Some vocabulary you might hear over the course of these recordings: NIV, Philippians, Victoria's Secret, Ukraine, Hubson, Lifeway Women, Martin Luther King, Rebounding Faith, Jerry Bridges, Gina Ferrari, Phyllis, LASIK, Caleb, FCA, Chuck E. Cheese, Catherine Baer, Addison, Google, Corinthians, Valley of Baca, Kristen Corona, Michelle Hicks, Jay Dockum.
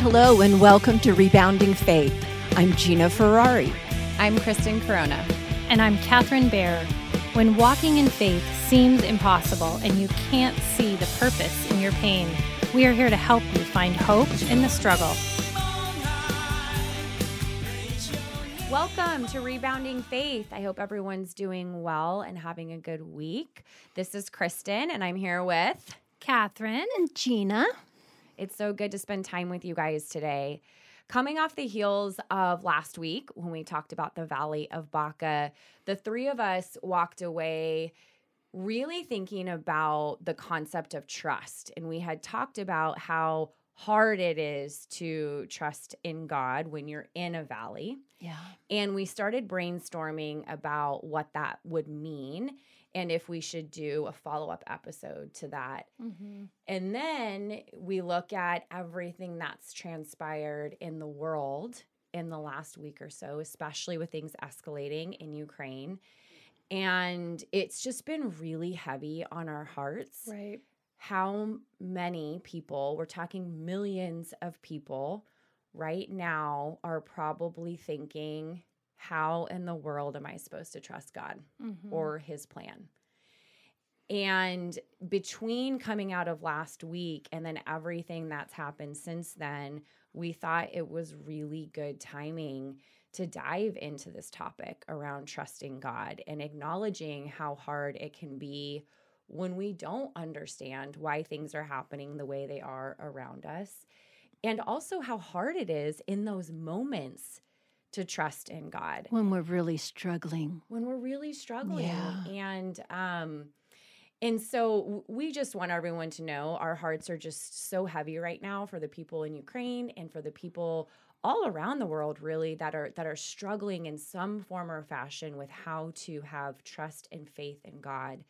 Hello and welcome to Rebounding Faith. I'm Gina Ferrari. I'm Kristen Corona. And I'm Catherine Baer. When walking in faith seems impossible and you can't see the purpose in your pain, we are here to help you find hope in the struggle. Welcome to Rebounding Faith. I hope everyone's doing well and having a good week. This is Kristen, and I'm here with Catherine and Gina. It's so good to spend time with you guys today. Coming off the heels of last week when we talked about the Valley of Baca, the three of us walked away really thinking about the concept of trust. And we had talked about how hard it is to trust in God when you're in a valley. Yeah. And we started brainstorming about what that would mean and if we should do a follow-up episode to that. Mm-hmm. And then we look at everything that's transpired in the world in the last week or so, especially with things escalating in Ukraine. And it's just been really heavy on our hearts. Right. How many people, we're talking millions of people right now, are probably thinking, how in the world am I supposed to trust God mm-hmm. or his plan? And between coming out of last week and then everything that's happened since then, we thought it was really good timing to dive into this topic around trusting God and acknowledging how hard it can be when we don't understand why things are happening the way they are around us, and also how hard it is in those moments to trust in God. When we're really struggling. Yeah. And so we just want everyone to know our hearts are just so heavy right now for the people in Ukraine and for the people all around the world, really, that are struggling in some form or fashion with how to have trust and faith in God.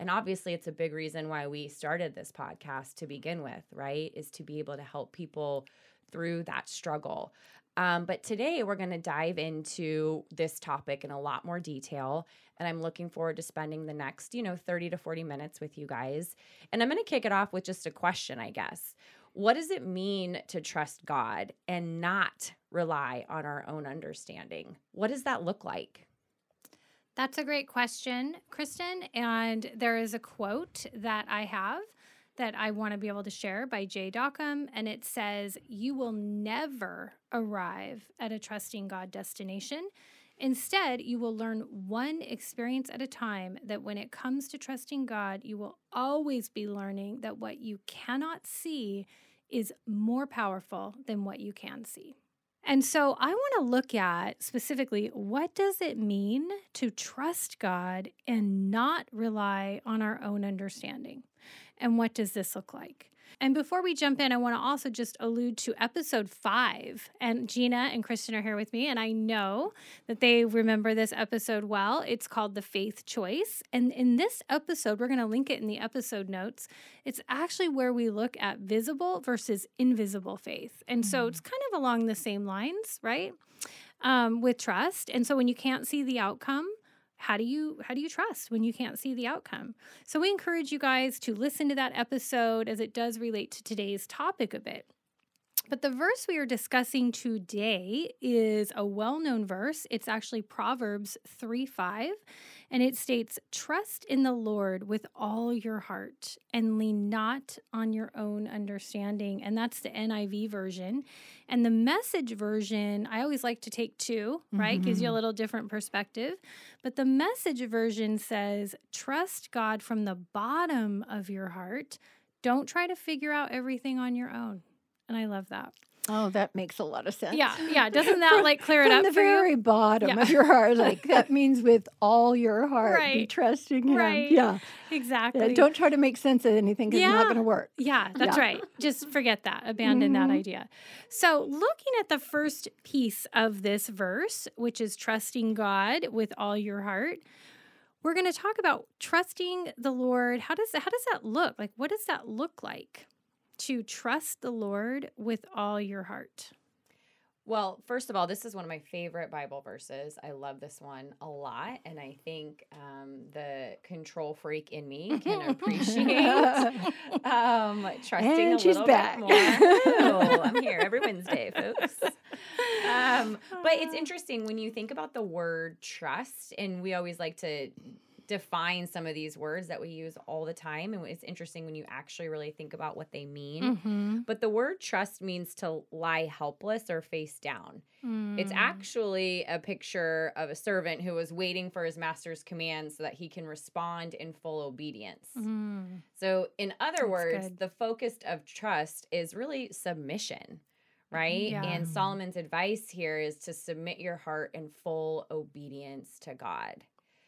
And obviously, it's a big reason why we started this podcast to begin with, right, is to be able to help people through that struggle. But today, we're going to dive into this topic in a lot more detail, and I'm looking forward to spending the next, 30 to 40 minutes with you guys. And I'm going to kick it off with just a question, I guess. What does it mean to trust God and not rely on our own understanding? What does that look like? That's a great question, Kristen, and there is a quote that I have that I want to be able to share by Jay Dockum, and it says, "You will never arrive at a trusting God destination. Instead, you will learn one experience at a time that when it comes to trusting God, you will always be learning that what you cannot see is more powerful than what you can see." And so I want to look at specifically, what does it mean to trust God and not rely on our own understanding? And what does this look like? And before we jump in, I want to also just allude to episode 5. And Gina and Kristen are here with me, and I know that they remember this episode well. It's called The Faith Choice. And in this episode, we're going to link it in the episode notes. It's actually where we look at visible versus invisible faith. And so it's kind of along the same lines, right? With trust. And so when you can't see the outcome, how do you trust when you can't see the outcome? So we encourage you guys to listen to that episode, as it does relate to today's topic a bit. But the verse we are discussing today is a well-known verse. It's actually Proverbs 3:5, and it states, "Trust in the Lord with all your heart and lean not on your own understanding." And that's the NIV version. And the Message version, I always like to take two, right? Mm-hmm. Gives you a little different perspective. But the Message version says, "Trust God from the bottom of your heart. Don't try to figure out everything on your own." And I love that. Oh, that makes a lot of sense. Yeah. Doesn't that clear it up for you? From the very bottom of your heart, that means with all your heart, be trusting him. Right. Yeah, exactly. Yeah, don't try to make sense of anything because it's not going to work. Yeah, that's right. Just forget that. Abandon that idea. So looking at the first piece of this verse, which is trusting God with all your heart, we're going to talk about trusting the Lord. How does that look? What does that look like? To trust the Lord with all your heart? Well, first of all, this is one of my favorite Bible verses. I love this one a lot. And I think the control freak in me can appreciate trusting and a little bit more. Oh, I'm here every Wednesday, folks. But it's interesting when you think about the word trust, and we always like to define some of these words that we use all the time. And it's interesting when you actually really think about what they mean. Mm-hmm. But the word trust means to lie helpless or face down. Mm. It's actually a picture of a servant who was waiting for his master's command so that he can respond in full obedience. Mm. So in other words, the focus of trust is really submission, right? Yeah. And Solomon's advice here is to submit your heart in full obedience to God.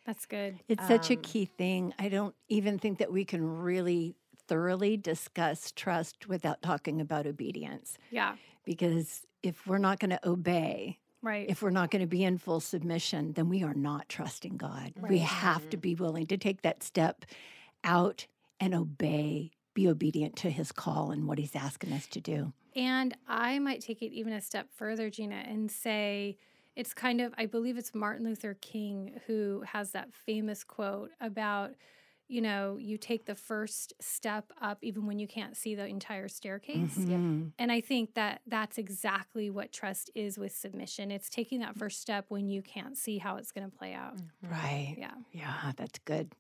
That's good. It's such a key thing. I don't even think that we can really thoroughly discuss trust without talking about obedience. Yeah. Because if we're not going to obey, right, if we're not going to be in full submission, then we are not trusting God. Right. We have to be willing to take that step out and obey, be obedient to his call and what he's asking us to do. And I might take it even a step further, Gina, and say, it's kind of, I believe it's Martin Luther King who has that famous quote about, you know, you take the first step up even when you can't see the entire staircase. Mm-hmm. Yeah. And I think that that's exactly what trust is with submission. It's taking that first step when you can't see how it's going to play out. Mm-hmm. Right. Yeah. Yeah, that's good.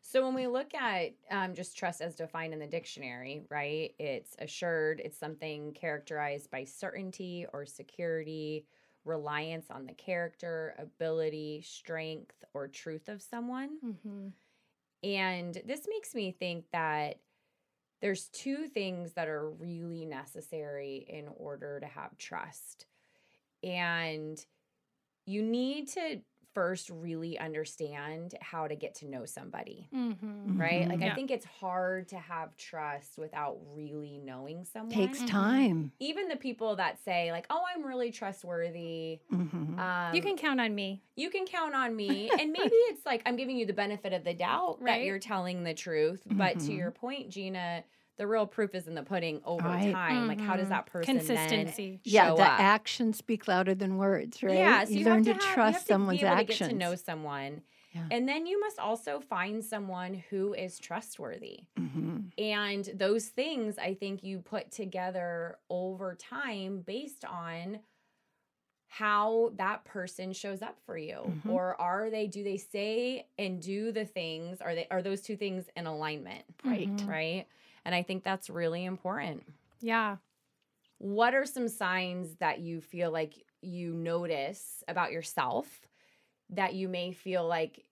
So when we look at just trust as defined in the dictionary, right, it's assured, it's something characterized by certainty or security, reliance on the character, ability, strength, or truth of someone. Mm-hmm. And this makes me think that there's two things that are really necessary in order to have trust. And you need to first really understand how to get to know somebody, mm-hmm. right? Like, yeah. I think it's hard to have trust without really knowing someone. Takes time. Even the people that say, like, oh, I'm really trustworthy. Mm-hmm. You can count on me. You can count on me. And maybe it's like, I'm giving you the benefit of the doubt right? that you're telling the truth. Mm-hmm. But to your point, Gina, the real proof is in the pudding over right. time. Mm-hmm. Like, how does that person consistency then show up? Yeah, the actions speak louder than words, right? Yeah, so you learn to trust someone's actions. You have to be able to get to know someone. Yeah. And then you must also find someone who is trustworthy. Mm-hmm. And those things, I think, you put together over time based on how that person shows up for you. Mm-hmm. Or do they say and do the things? Are those two things in alignment? Right. Mm-hmm. Right? And I think that's really important. Yeah. What are some signs that you feel like you notice about yourself that you may feel like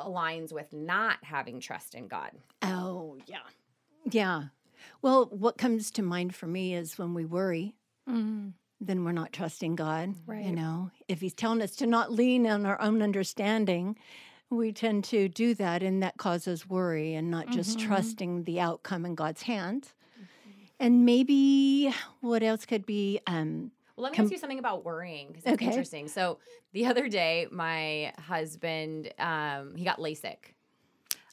aligns with not having trust in God? Oh, yeah. Yeah. Well, what comes to mind for me is when we worry, mm-hmm. then we're not trusting God. Right. You know, if he's telling us to not lean on our own understanding, we tend to do that, and that causes worry and not just mm-hmm. trusting the outcome in God's hands. Mm-hmm. And maybe what else could be? Well, let me ask you something about worrying because it's interesting. So the other day, my husband, he got LASIK.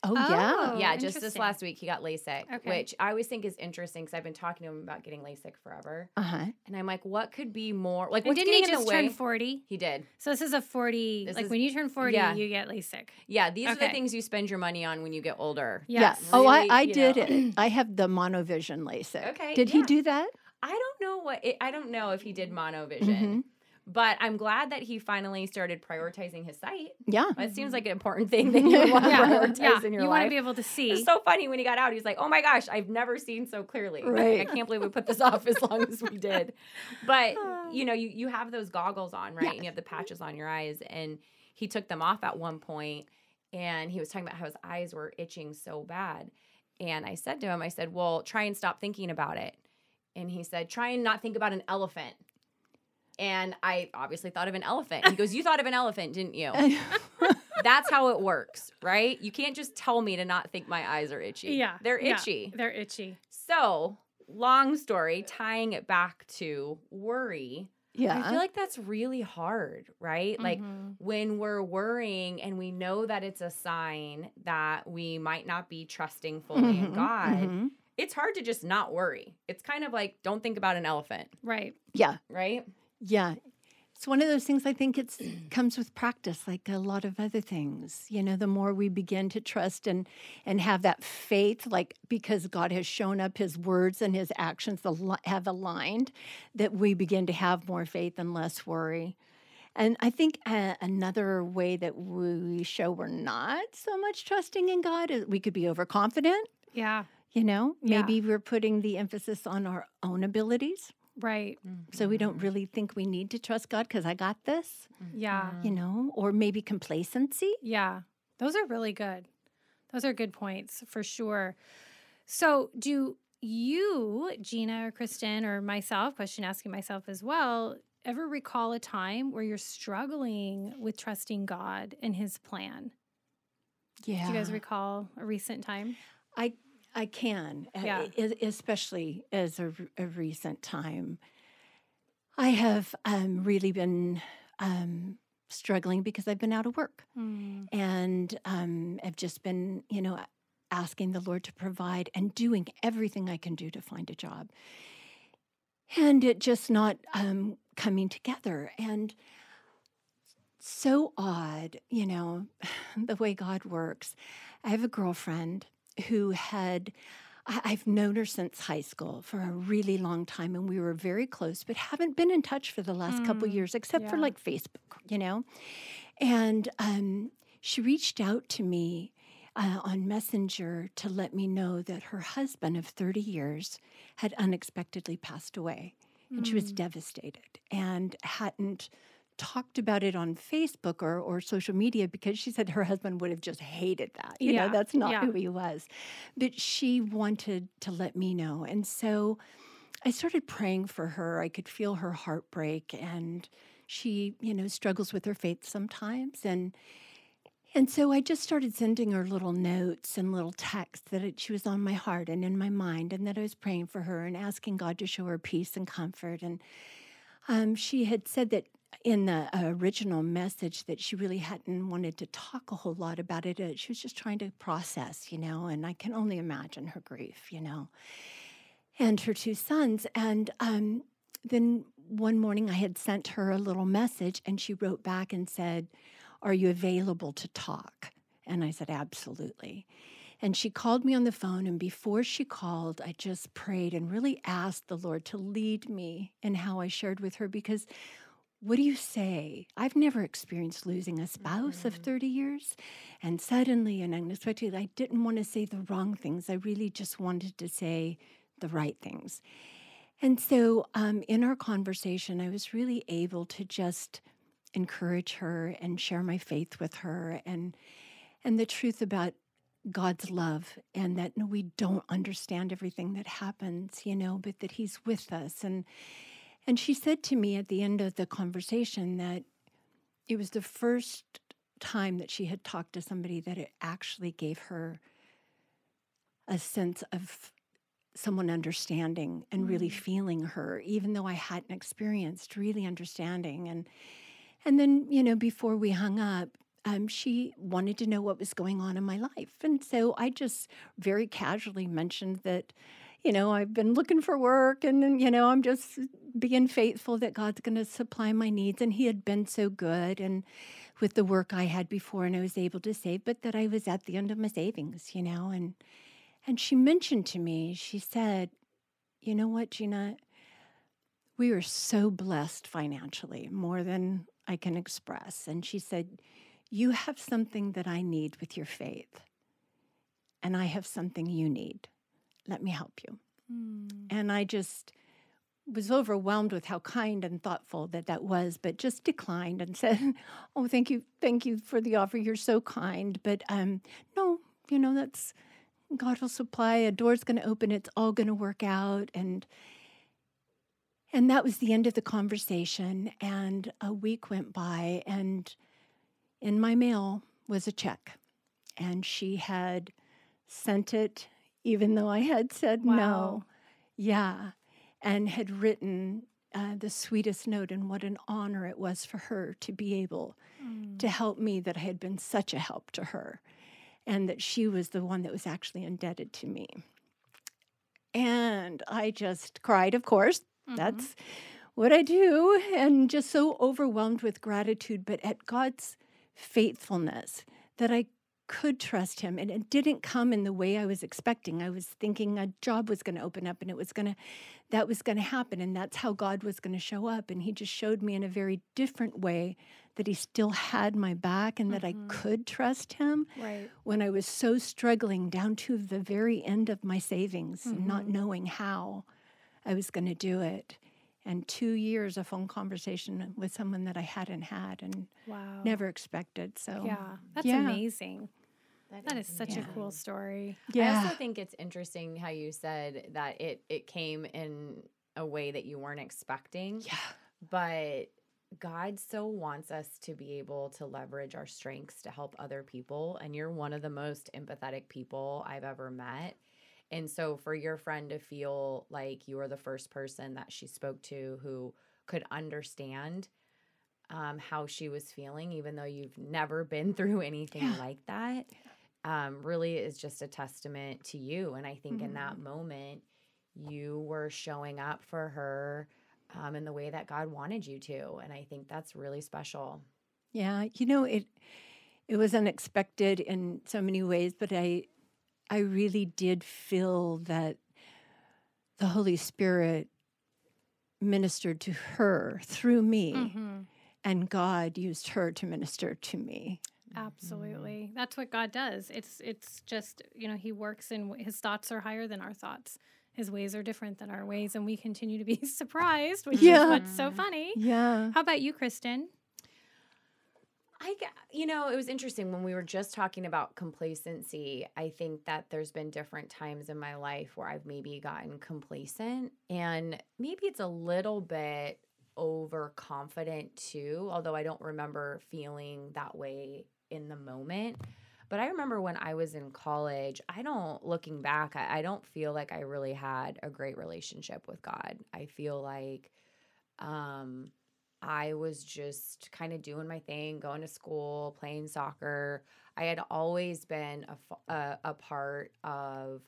Yeah, just this last week, he got LASIK, which I always think is interesting because I've been talking to him about getting LASIK forever. Uh-huh. And I'm like, what could be more? Like, and didn't he just turn 40? He did. So this is a 40, this like is, when you turn 40, you get LASIK. Yeah, these are the things you spend your money on when you get older. Yes. Really, I did it. I have the monovision LASIK. Okay. Did he do that? I don't know if he did monovision. Mm-hmm. But I'm glad that he finally started prioritizing his sight. Yeah. Well, it seems like an important thing that you want to prioritize in your life. You want to be able to see. It's so funny. When he got out, he's like, oh, my gosh, I've never seen so clearly. Right. Like, I can't believe we put this off as long as we did. But, you know, you have those goggles on, right? Yes. And you have the patches on your eyes. And he took them off at one point, and he was talking about how his eyes were itching so bad. And I said to him, well, try and stop thinking about it. And he said, try and not think about an elephant. And I obviously thought of an elephant. He goes, you thought of an elephant, didn't you? That's how it works, right? You can't just tell me to not think my eyes are itchy. Yeah. They're itchy. Yeah, they're itchy. So, long story, tying it back to worry. Yeah. I feel like that's really hard, right? Mm-hmm. Like, when we're worrying and we know that it's a sign that we might not be trusting fully mm-hmm. in God, mm-hmm. it's hard to just not worry. It's kind of like, don't think about an elephant. Right. Yeah. Right? Yeah. It's one of those things I think it comes with practice, like a lot of other things. You know, the more we begin to trust and have that faith, like because God has shown up his words and his actions have aligned, that we begin to have more faith and less worry. And I think another way that we show we're not so much trusting in God is we could be overconfident. Yeah. You know, maybe we're putting the emphasis on our own abilities. Right. Mm-hmm. So we don't really think we need to trust God because I got this. Yeah. You know, or maybe complacency. Yeah. Those are really good. Those are good points for sure. So do you, Gina or Kristen or myself, question asking myself as well, ever recall a time where you're struggling with trusting God and his plan? Yeah. Do you guys recall a recent time? I can, especially as a recent time. I have really been struggling because I've been out of work. And I've just been, you know, asking the Lord to provide and doing everything I can do to find a job. And it just not coming together. And so odd, you know, the way God works. I have a girlfriend who had, I've known her since high school for a really long time, and we were very close, but haven't been in touch for the last couple years, except for like Facebook, you know. And she reached out to me on Messenger to let me know that her husband of 30 years had unexpectedly passed away, and she was devastated and hadn't talked about it on Facebook or social media because she said her husband would have just hated that. You know, that's not who he was. But she wanted to let me know. And so I started praying for her. I could feel her heartbreak, and she, you know, struggles with her faith sometimes. And so I just started sending her little notes and little texts that she was on my heart and in my mind, and that I was praying for her and asking God to show her peace and comfort. And she had said that in the original message that she really hadn't wanted to talk a whole lot about it. She was just trying to process, you know, and I can only imagine her grief, you know, and her two sons. And then one morning I had sent her a little message, and she wrote back and said, "Are you available to talk?" And I said, "Absolutely." And she called me on the phone, and before she called, I just prayed and really asked the Lord to lead me in how I shared with her, because what do you say? I've never experienced losing a spouse of 30 years, and suddenly and unexpectedly, I didn't want to say the wrong things. I really just wanted to say the right things. And so in our conversation, I was really able to just encourage her and share my faith with her and the truth about God's love, and that we don't understand everything that happens, you know, but that he's with us. And she said to me at the end of the conversation that it was the first time that she had talked to somebody that it actually gave her a sense of someone understanding and really feeling her, even though I hadn't experienced really understanding. And then, you know, before we hung up, she wanted to know what was going on in my life. And so I just very casually mentioned that, you know, I've been looking for work, and, you know, I'm just being faithful that God's going to supply my needs. And he had been so good, and with the work I had before, and I was able to save, but that I was at the end of my savings, you know. And she mentioned to me, she said, "You know what, Gina, we are so blessed financially, more than I can express." And she said, "You have something that I need with your faith, and I have something you need. Let me help you." And I just was overwhelmed with how kind and thoughtful that was, but just declined and said, "Oh, thank you for the offer. You're so kind, but no, you know, that's God will supply. A door's going to open. It's all going to work out." And that was the end of the conversation. And a week went by, and in my mail was a check, and she had sent it, even though I had said no. Yeah. And had written the sweetest note, and what an honor it was for her to be able to help me, that I had been such a help to her, and that she was the one that was actually indebted to me. And I just cried, of course. That's what I do, and just so overwhelmed with gratitude, but at God's faithfulness that I could trust him. And it didn't come in the way I was expecting. I was thinking a job was going to open up and that was going to happen. And that's how God was going to show up. And he just showed me in a very different way that he still had my back and that I could trust him when I was so struggling down to the very end of my savings, and not knowing how I was going to do it. And 2 years a phone conversation with someone that I hadn't had and never expected. So that's amazing. That is such a cool story. I also think it's interesting how you said that it came in a way that you weren't expecting. Yeah. But God so wants us to be able to leverage our strengths to help other people. And you're one of the most empathetic people I've ever met. And so for your friend to feel like you were the first person that she spoke to who could understand how she was feeling, even though you've never been through anything like that, really is just a testament to you. And I think in that moment, you were showing up for her in the way that God wanted you to. And I think that's really special. Yeah. You know, it was unexpected in so many ways, but I really did feel that the Holy Spirit ministered to her through me, and God used her to minister to me. Absolutely. That's what God does. It's just, you know, he works in his thoughts are higher than our thoughts. His ways are different than our ways, and we continue to be surprised, which is what's so funny. Yeah. How about you, Kristen? You know, it was interesting when we were just talking about complacency. I think that there's been different times in my life where I've maybe gotten complacent, and maybe it's a little bit overconfident too, although I don't remember feeling that way in the moment. But I remember when I was in college, looking back, I don't feel like I really had a great relationship with God. I feel like, I was just kind of doing my thing, going to school, playing soccer. I had always been a part of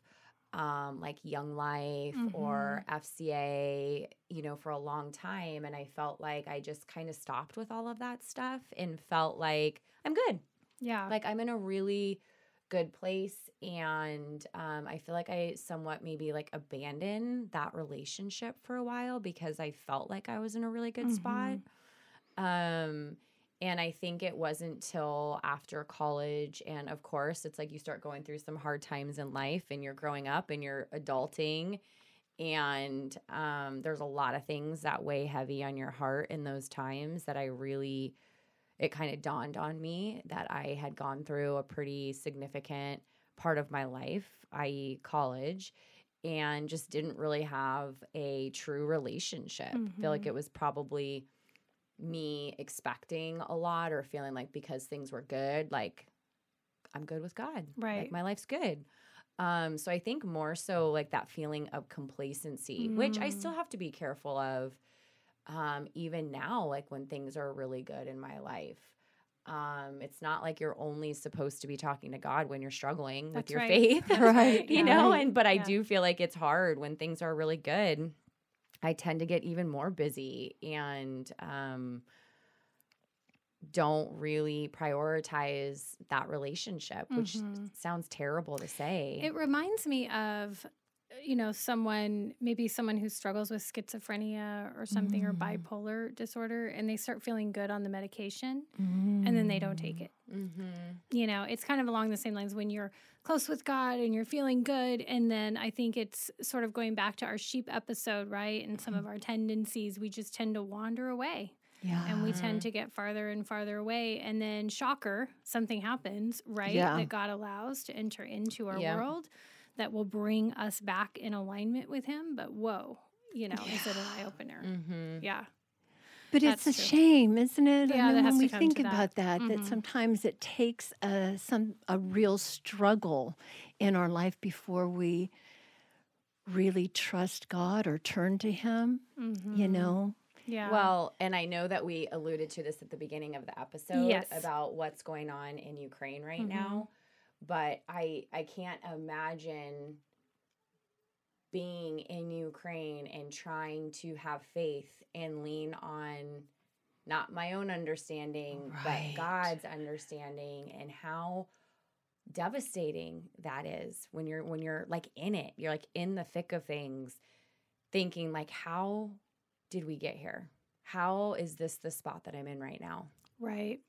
like Young Life or FCA, you know, for a long time. And I felt like I just kind of stopped with all of that stuff and felt like I'm good. Yeah. Like I'm in a really good place. And I feel like I somewhat maybe like abandoned that relationship for a while because I felt like I was in a really good spot. And I think it wasn't till after college. And of course, it's like you start going through some hard times in life and you're growing up and you're adulting. And there's a lot of things that weigh heavy on your heart in those times that it kind of dawned on me that I had gone through a pretty significant part of my life, i.e. college, and just didn't really have a true relationship. I feel like it was probably me expecting a lot or feeling like because things were good, like I'm good with God. Right. Like my life's good. So I think more so like that feeling of complacency, which I still have to be careful of. Even now, like when things are really good in my life, it's not like you're only supposed to be talking to God when you're struggling with your faith, right? You know, and, but I do feel like it's hard when things are really good. I tend to get even more busy and, don't really prioritize that relationship, which sounds terrible to say. It reminds me of, you know, someone who struggles with schizophrenia or something or bipolar disorder, and they start feeling good on the medication and then they don't take it. You know, it's kind of along the same lines when you're close with God and you're feeling good. And then I think it's sort of going back to our sheep episode, right? And some of our tendencies, we just tend to wander away. Yeah. And we tend to get farther and farther away. And then shocker, something happens, right? Yeah. That God allows to enter into our world that will bring us back in alignment with him. But whoa, you know, is it an eye-opener? Yeah. But that's it's a true. Shame, isn't it? Yeah, I mean, when we think about that, that sometimes it takes a real struggle in our life before we really trust God or turn to him, you know? Yeah. Well, and I know that we alluded to this at the beginning of the episode about what's going on in Ukraine right now. But I can't imagine being in Ukraine and trying to have faith and lean on not my own understanding, but God's understanding, and how devastating that is when you're like in it, you're like in the thick of things, thinking like, how did we get here? How is this the spot that I'm in right now? Right.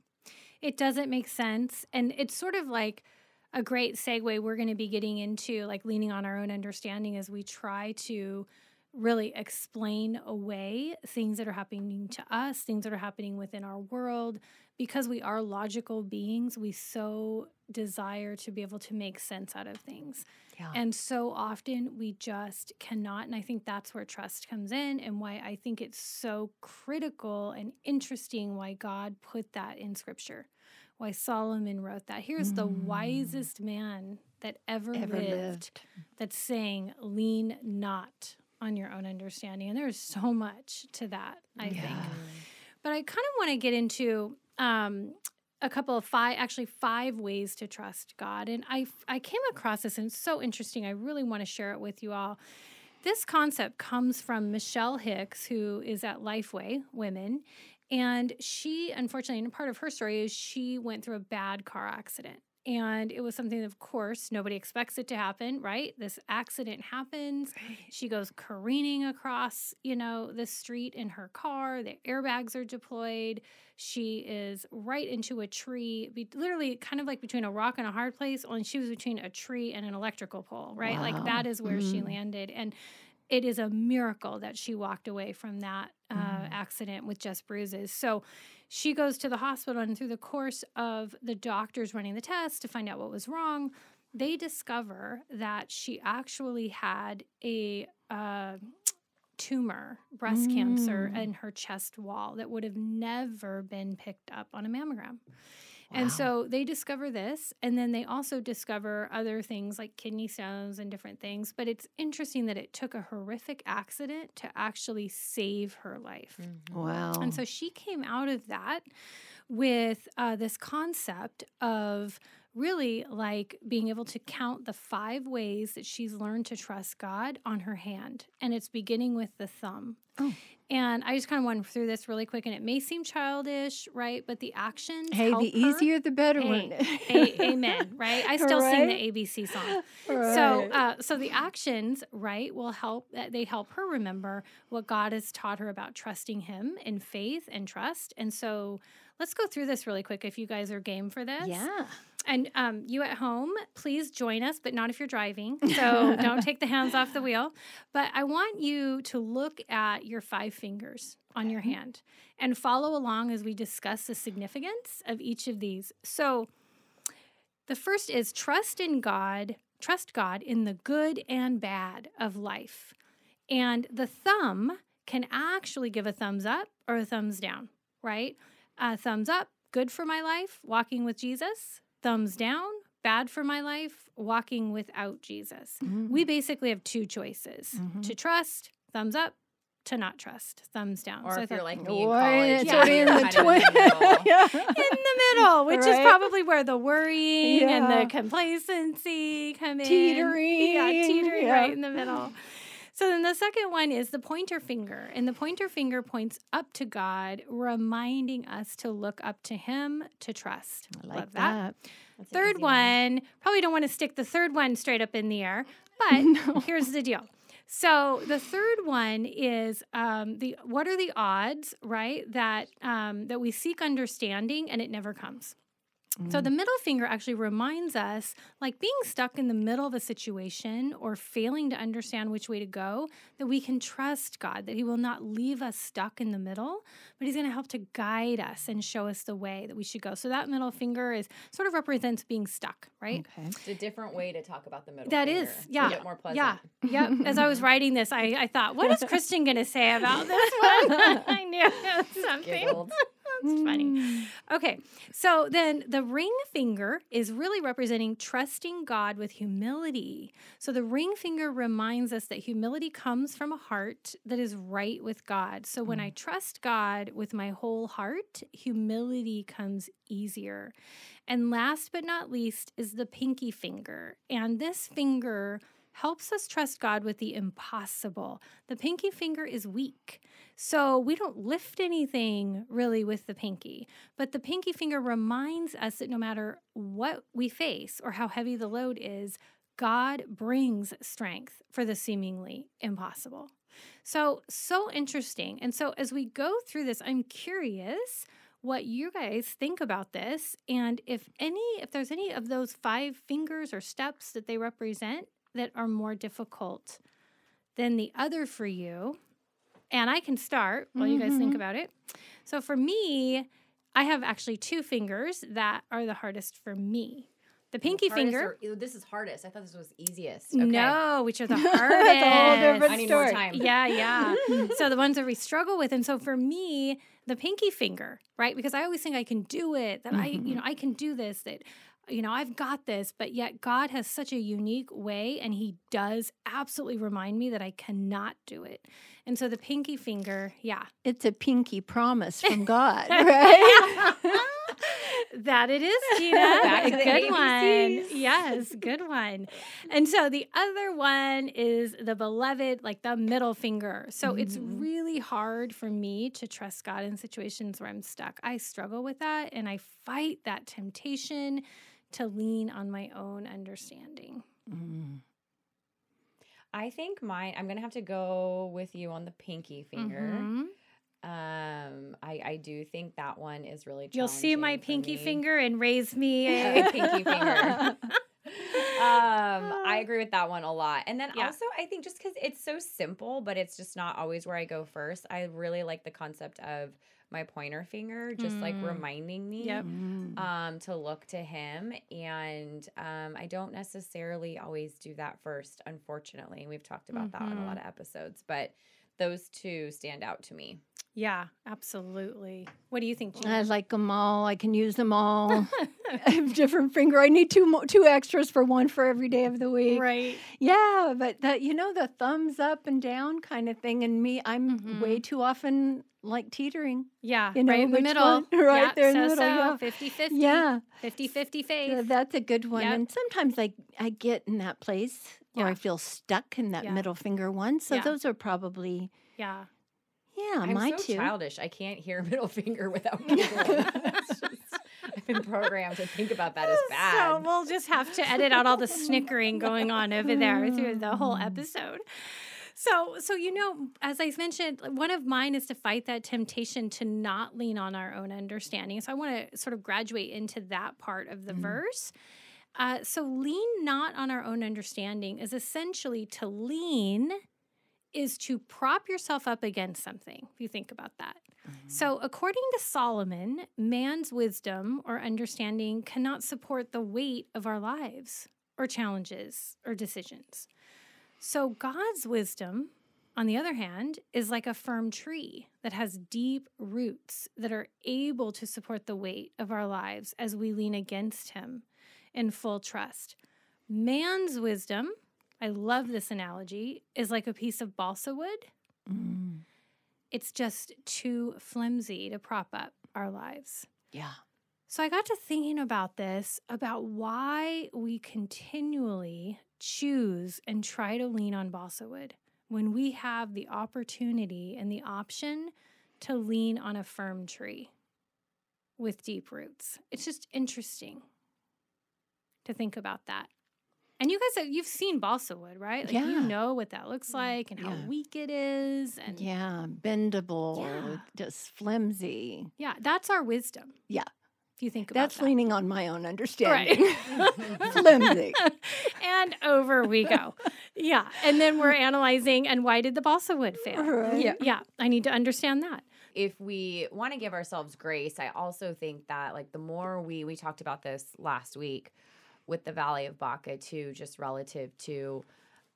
It doesn't make sense. And it's sort of like a great segue. We're going to be getting into like leaning on our own understanding as we try to really explain away things that are happening to us, things that are happening within our world. Because we are logical beings, we so desire to be able to make sense out of things. Yeah. And so often we just cannot. And I think that's where trust comes in, and why I think it's so critical and interesting why God put that in Scripture, why Solomon wrote that. Here's the wisest man that ever lived that's saying, lean not on your own understanding. And there's so much to that, I think. But I kind of want to get into a couple of five ways to trust God. And I came across this, and it's so interesting. I really want to share it with you all. This concept comes from Michelle Hicks, who is at Lifeway Women. And she, unfortunately, and part of her story is she went through a bad car accident. And it was something that, of course, nobody expects it to happen, right? This accident happens. Right. She goes careening across, the street in her car. The airbags are deployed. She is right into a tree, literally kind of like between a rock and a hard place, only she was between a tree and an electrical pole, right? Wow. Like that is where she landed. And it is a miracle that she walked away from that accident with just bruises. So she goes to the hospital, and through the course of the doctors running the test to find out what was wrong, they discover that she actually had a tumor, breast cancer, in her chest wall that would have never been picked up on a mammogram. Wow. And so they discover this, and then they also discover other things like kidney stones and different things. But it's interesting that it took a horrific accident to actually save her life. Mm-hmm. Wow. And so she came out of that with this concept of really like being able to count the five ways that she's learned to trust God on her hand. And it's beginning with the thumb. Oh. And I just kind of went through this really quick, and it may seem childish, right? But the actions help the her. Easier, the better one. Amen, right? I still sing the ABC song. Right. So the actions, right, will help. They help her remember what God has taught her about trusting Him in faith and trust. And so let's go through this really quick if you guys are game for this. Yeah. And you at home, please join us, but not if you're driving. So don't take the hands off the wheel. But I want you to look at your five fingers on your hand and follow along as we discuss the significance of each of these. So the first is trust God in the good and bad of life. And the thumb can actually give a thumbs up or a thumbs down, right? Thumbs up, good for my life, walking with Jesus. Thumbs down, bad for my life, walking without Jesus. Mm-hmm. We basically have two choices, to trust, thumbs up, to not trust, thumbs down. Or so if you're like me in college. Yeah. In the middle, which is probably where the worrying and the complacency come in. Teetering, right in the middle. So then the second one is the pointer finger. And the pointer finger points up to God, reminding us to look up to Him, to trust. I like that. Third one, probably don't want to stick the third one straight up in the air, but here's the deal. So the third one is what are the odds, right, that we seek understanding and it never comes? So the middle finger actually reminds us, like being stuck in the middle of a situation or failing to understand which way to go, that we can trust God, that He will not leave us stuck in the middle, but He's going to help to guide us and show us the way that we should go. So that middle finger is sort of represents being stuck, right? Okay. It's a different way to talk about the middle finger. That is, yeah. To get more pleasant. Yeah, yep. As I was writing this, I thought, what is Kristen going to say about this one? I knew it was something. Giggled. It's funny. Okay, so then the ring finger is really representing trusting God with humility. So the ring finger reminds us that humility comes from a heart that is right with God. So when I trust God with my whole heart, humility comes easier. And last but not least is the pinky finger. And this finger helps us trust God with the impossible. The pinky finger is weak, so we don't lift anything really with the pinky. But the pinky finger reminds us that no matter what we face or how heavy the load is, God brings strength for the seemingly impossible. So interesting. And so as we go through this, I'm curious what you guys think about this, and if there's any of those 5 fingers or steps that they represent that are more difficult than the other for you. And I can start while you guys think about it. So for me, I have actually 2 fingers that are the hardest for me. The pinky finger. This is hardest. I thought this was easiest. Okay. No, which are the hardest. That's a whole different story. More time. Yeah. So the ones that we struggle with. And so for me, the pinky finger, right? Because I always think I can do it, that I can do this, that, I've got this. But yet God has such a unique way, and he does absolutely remind me that I cannot do it. And so the pinky finger, it's a pinky promise from God, right? That it is, Gina. Good one. Yes, good one. And so the other one is the beloved, like the middle finger. So it's really hard for me to trust God in situations where I'm stuck. I struggle with that, and I fight that temptation to lean on my own understanding. Mm. I think I'm going to have to go with you on the pinky finger. Mm-hmm. I do think that one is really challenging. You'll see my pinky finger and raise me a pinky finger. I agree with that one a lot. And then also I think just because it's so simple, but it's just not always where I go first. I really like the concept of my pointer finger, just like reminding me to look to him. And I don't necessarily always do that first, unfortunately. And we've talked about that on a lot of episodes, but those 2 stand out to me. Yeah, absolutely. What do you think, Gina? I like them all. I can use them all. I have different finger. I need two extras for one for every day of the week. Right. Yeah, but the thumbs up and down kind of thing. And me, I'm way too often like teetering. Yeah, right in the middle. Right there in the middle. Yeah, 50-50. Yeah. 50-50 faith. So that's a good one. Yep. And sometimes I get in that place or I feel stuck in that middle finger one. So those are probably... Yeah. Yeah, I'm so childish. I can't hear middle finger without Google. I've been programmed to think about that as bad. So we'll just have to edit out all the snickering going on over there through the whole episode. So as I mentioned, one of mine is to fight that temptation to not lean on our own understanding. So I want to sort of graduate into that part of the verse. So lean not on our own understanding is essentially to lean... is to prop yourself up against something, if you think about that. Mm-hmm. So according to Solomon, man's wisdom or understanding cannot support the weight of our lives or challenges or decisions. So God's wisdom, on the other hand, is like a firm tree that has deep roots that are able to support the weight of our lives as we lean against him in full trust. Man's wisdom, I love this analogy, is like a piece of balsa wood. Mm. It's just too flimsy to prop up our lives. Yeah. So I got to thinking about this, about why we continually choose and try to lean on balsa wood when we have the opportunity and the option to lean on a firm tree with deep roots. It's just interesting to think about that. And you guys, you've seen balsa wood, right? Like you know what that looks like and how weak it is. And bendable, just flimsy. Yeah, that's our wisdom. Yeah. If you think about that. That's leaning on my own understanding. Right. Flimsy. And over we go. Yeah. And then we're analyzing, and why did the balsa wood fail? Right. Yeah, I need to understand that. If we want to give ourselves grace, I also think that the more we talked about this last week, with the Valley of Baca too, just relative to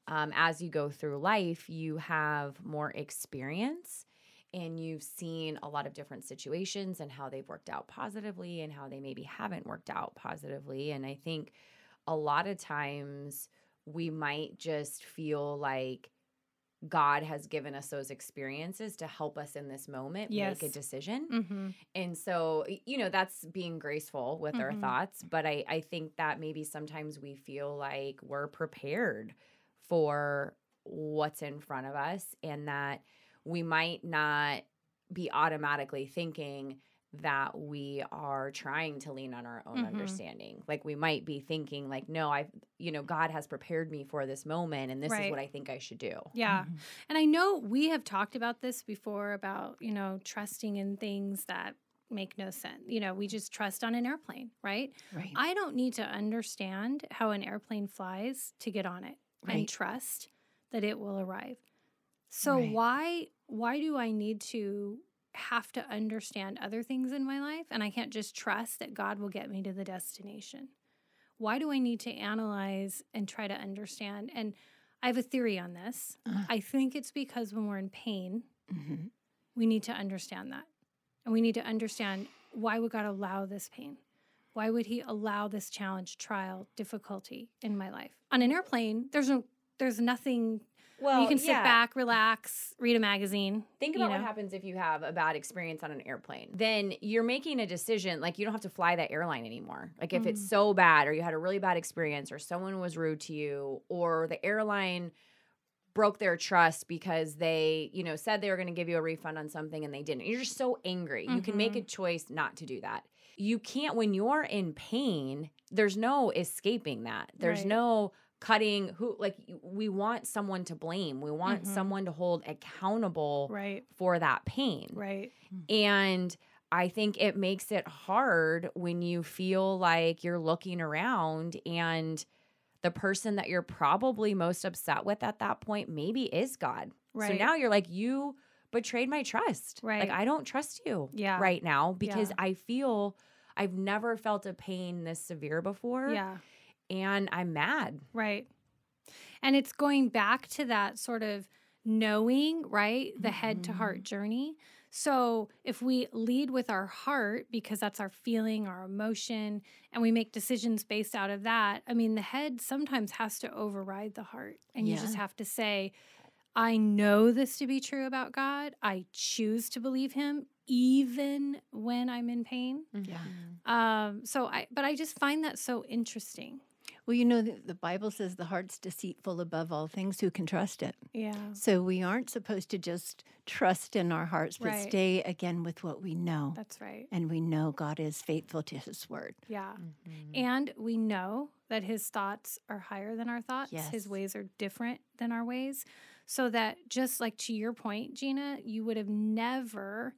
as you go through life, you have more experience and you've seen a lot of different situations and how they've worked out positively and how they maybe haven't worked out positively. And I think a lot of times we might just feel like God has given us those experiences to help us in this moment make a decision. Mm-hmm. And so, that's being graceful with our thoughts. But I think that maybe sometimes we feel like we're prepared for what's in front of us, and that we might not be automatically thinking that we are trying to lean on our own understanding. Like, we might be thinking like, no, God has prepared me for this moment, and this is what I think I should do. Yeah. Mm-hmm. And I know we have talked about this before about, trusting in things that make no sense. We just trust on an airplane, right? I don't need to understand how an airplane flies to get on it and trust that it will arrive. So why do I need to have to understand other things in my life, and I can't just trust that God will get me to the destination? Why do I need to analyze and try to understand? And I have a theory on this. I think it's because when we're in pain, we need to understand that. And we need to understand, why would God allow this pain? Why would he allow this challenge, trial, difficulty in my life? On an airplane, there's nothing. Well, you can sit back, relax, read a magazine. Think about what happens if you have a bad experience on an airplane. Then you're making a decision, like, you don't have to fly that airline anymore. Like, if it's so bad, or you had a really bad experience, or someone was rude to you, or the airline broke their trust because they, said they were going to give you a refund on something and they didn't. You're just so angry. You can make a choice not to do that. You can't, when you're in pain, there's no escaping that. There's no cutting who, like, we want someone to blame. We want someone to hold accountable for that pain. Right. And I think it makes it hard when you feel like you're looking around and the person that you're probably most upset with at that point maybe is God. Right. So now you're like, you betrayed my trust. Right. Like, I don't trust you right now, because I feel I've never felt a pain this severe before. Yeah. And I'm mad. Right. And it's going back to that sort of knowing, right, the head to heart journey. So if we lead with our heart, because that's our feeling, our emotion, and we make decisions based out of that, I mean, the head sometimes has to override the heart. And you just have to say, I know this to be true about God. I choose to believe him, even when I'm in pain. But I just find that so interesting. Well, the Bible says the heart's deceitful above all things. Who can trust it? Yeah. So we aren't supposed to just trust in our hearts, but stay again with what we know. That's right. And we know God is faithful to his word. Yeah. Mm-hmm. And we know that his thoughts are higher than our thoughts. Yes. His ways are different than our ways. So that, just like to your point, Gina, you would have never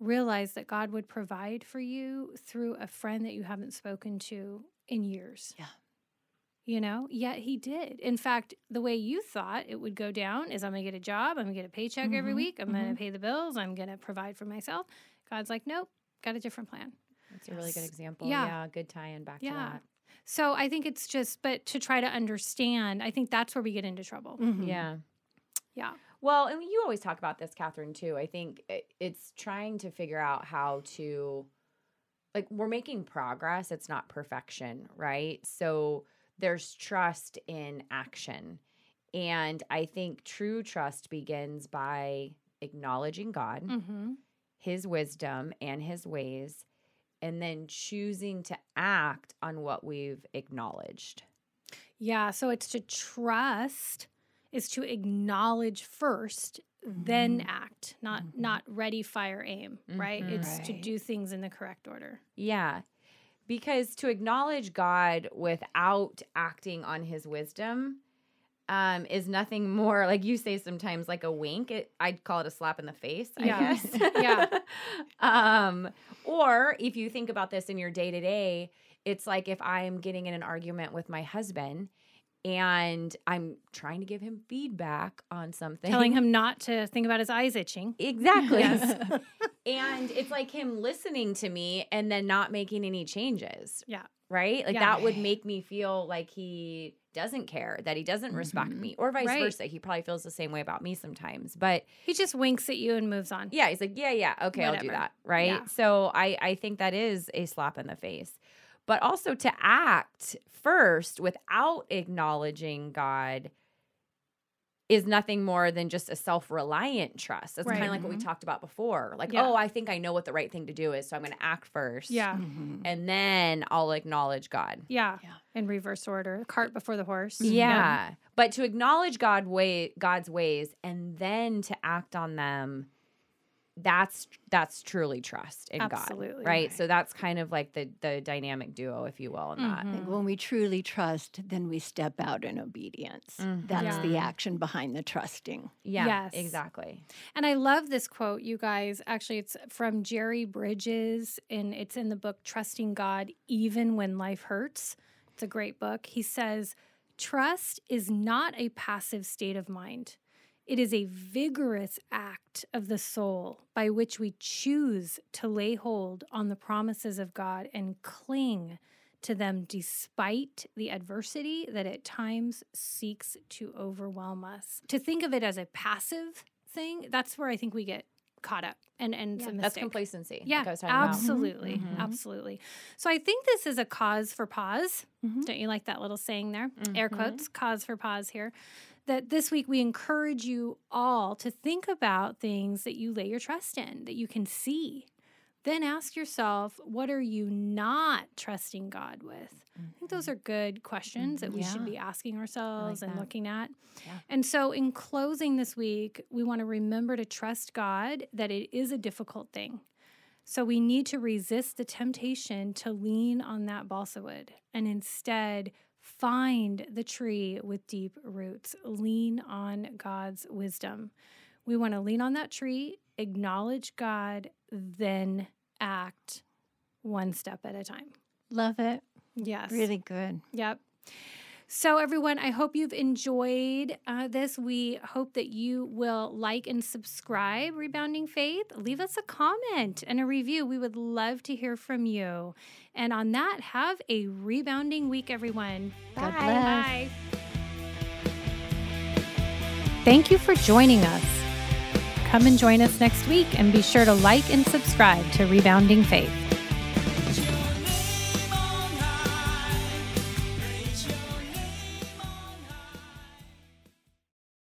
realized that God would provide for you through a friend that you haven't spoken to in years. Yeah. Yet he did. In fact, the way you thought it would go down is, I'm going to get a job, I'm going to get a paycheck every week, I'm going to pay the bills, I'm going to provide for myself. God's like, nope, got a different plan. That's a really good example. Yeah, good tie-in back to that. So I think it's just, but to try to understand, I think that's where we get into trouble. Mm-hmm. Yeah. Yeah. Well, and you always talk about this, Catherine, too. I think it's trying to figure out how to, like, we're making progress. It's not perfection, right? So there's trust in action. And I think true trust begins by acknowledging God, his wisdom, and his ways, and then choosing to act on what we've acknowledged. Yeah, so it's to trust is to acknowledge first, then act, not ready, fire, aim, right? It's to do things in the correct order. Yeah. Because to acknowledge God without acting on his wisdom is nothing more, like you say sometimes, like a wink. I'd call it a slap in the face, I guess. Yeah. Or if you think about this in your day-to-day, it's like if I'm getting in an argument with my husband and I'm trying to give him feedback on something. Telling him not to think about his eyes itching. Exactly. Yes. And it's like him listening to me and then not making any changes. Yeah. Right? Like that would make me feel like he doesn't care, that he doesn't respect me, or vice versa. He probably feels the same way about me sometimes, but he just winks at you and moves on. Yeah. He's like, yeah. Okay, whatever. I'll do that. Right? Yeah. So I think that is a slap in the face. But also to act first without acknowledging God is nothing more than just a self-reliant trust. That's kind of like what we talked about before. Like, oh, I think I know what the right thing to do is, so I'm going to act first. Yeah. Mm-hmm. And then I'll acknowledge God. Yeah. In reverse order. Cart before the horse. Yeah. But to acknowledge God's ways and then to act on them, that's truly trust in God, right? So that's kind of like the dynamic duo, if you will, in that. I think when we truly trust, then we step out in obedience. That's the action behind the trusting. Yeah, yes. Exactly. And I love this quote, you guys. Actually, it's from Jerry Bridges, and it's in the book, Trusting God Even When Life Hurts. It's a great book. He says, trust is not a passive state of mind. It is a vigorous act of the soul by which we choose to lay hold on the promises of God and cling to them despite the adversity that at times seeks to overwhelm us. To think of it as a passive thing, that's where I think we get caught up and some mistake. That's complacency. Yeah, like I was talking absolutely. About. Mm-hmm. Absolutely. So I think this is a cause for pause. Mm-hmm. Don't you like that little saying there? Mm-hmm. Air quotes, cause for pause here. That this week we encourage you all to think about things that you lay your trust in, that you can see. Then ask yourself, what are you not trusting God with? I think those are good questions that we should be asking ourselves and looking at. Yeah. And so in closing this week, we want to remember to trust God that it is a difficult thing. So we need to resist the temptation to lean on that balsa wood and instead find the tree with deep roots. Lean on God's wisdom. We want to lean on that tree, acknowledge God, then act one step at a time. Love it. Yes. Really good. Yep. So everyone, I hope you've enjoyed this. We hope that you will like and subscribe Rebounding Faith. Leave us a comment and a review. We would love to hear from you. And on that, have a rebounding week, everyone. Bye. Bye. Thank you for joining us. Come and join us next week and be sure to like and subscribe to Rebounding Faith.